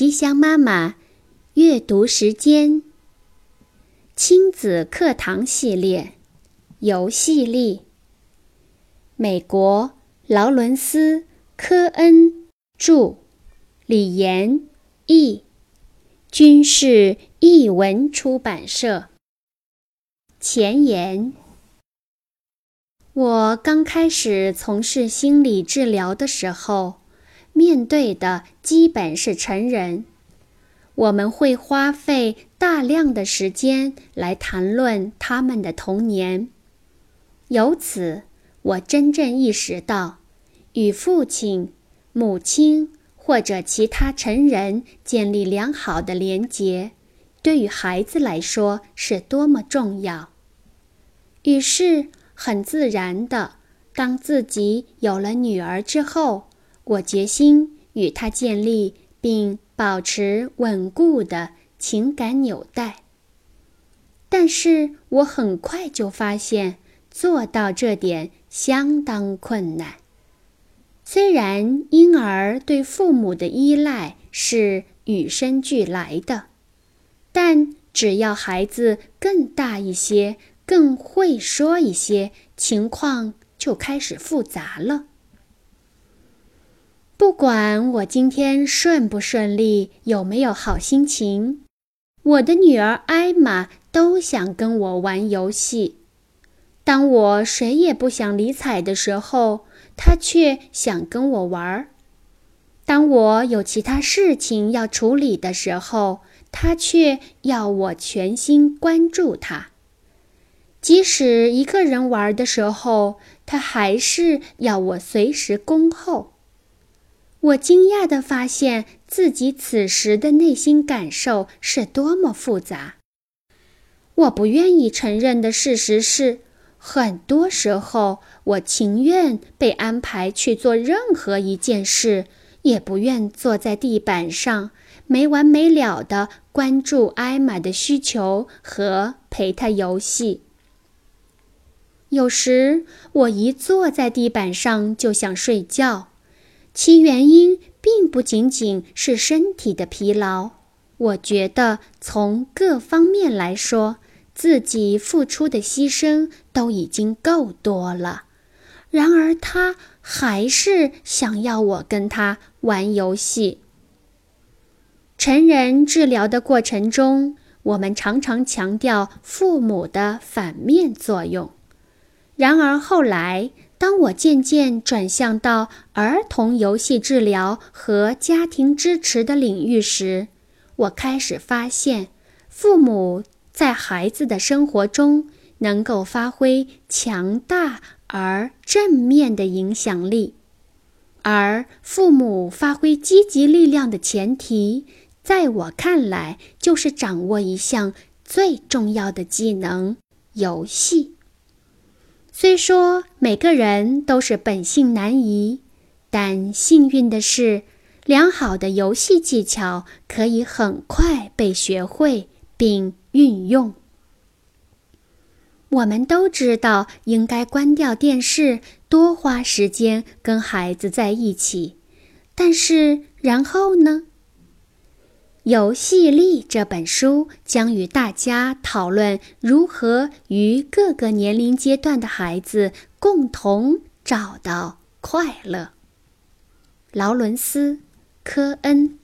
吉祥妈妈阅读时间亲子课堂系列游戏力，美国劳伦斯·科恩著，李岩译，军事译文出版社。前言：我刚开始从事心理治疗的时候，面对的基本是成人，我们会花费大量的时间来谈论他们的童年。由此，我真正意识到，与父亲、母亲或者其他成人建立良好的连结，对于孩子来说是多么重要。于是，很自然的，当自己有了女儿之后，我决心与她建立并保持稳固的情感纽带。但是我很快就发现，做到这点相当困难。虽然婴儿对父母的依赖是与生俱来的，但只要孩子更大一些，更会说一些，情况就开始复杂了。不管我今天顺不顺利，有没有好心情，我的女儿艾玛都想跟我玩游戏。当我谁也不想理睬的时候，她却想跟我玩。当我有其他事情要处理的时候，她却要我全心关注她。即使一个人玩的时候，她还是要我随时恭候。我惊讶地发现自己此时的内心感受是多么复杂。我不愿意承认的事实是，很多时候我情愿被安排去做任何一件事，也不愿坐在地板上，没完没了地关注艾玛的需求和陪她游戏。有时，我一坐在地板上就想睡觉。其原因并不仅仅是身体的疲劳，我觉得从各方面来说，自己付出的牺牲都已经够多了。然而他还是想要我跟他玩游戏。成人治疗的过程中，我们常常强调父母的反面作用。然而后来，当我渐渐转向到儿童游戏治疗和家庭支持的领域时，我开始发现，父母在孩子的生活中能够发挥强大而正面的影响力。而父母发挥积极力量的前提，在我看来，就是掌握一项最重要的技能——游戏。虽说每个人都是本性难移，但幸运的是，良好的游戏技巧可以很快被学会并运用。我们都知道应该关掉电视，多花时间跟孩子在一起，但是然后呢？《游戏力》这本书将与大家讨论如何与各个年龄阶段的孩子共同找到快乐。劳伦斯·科恩。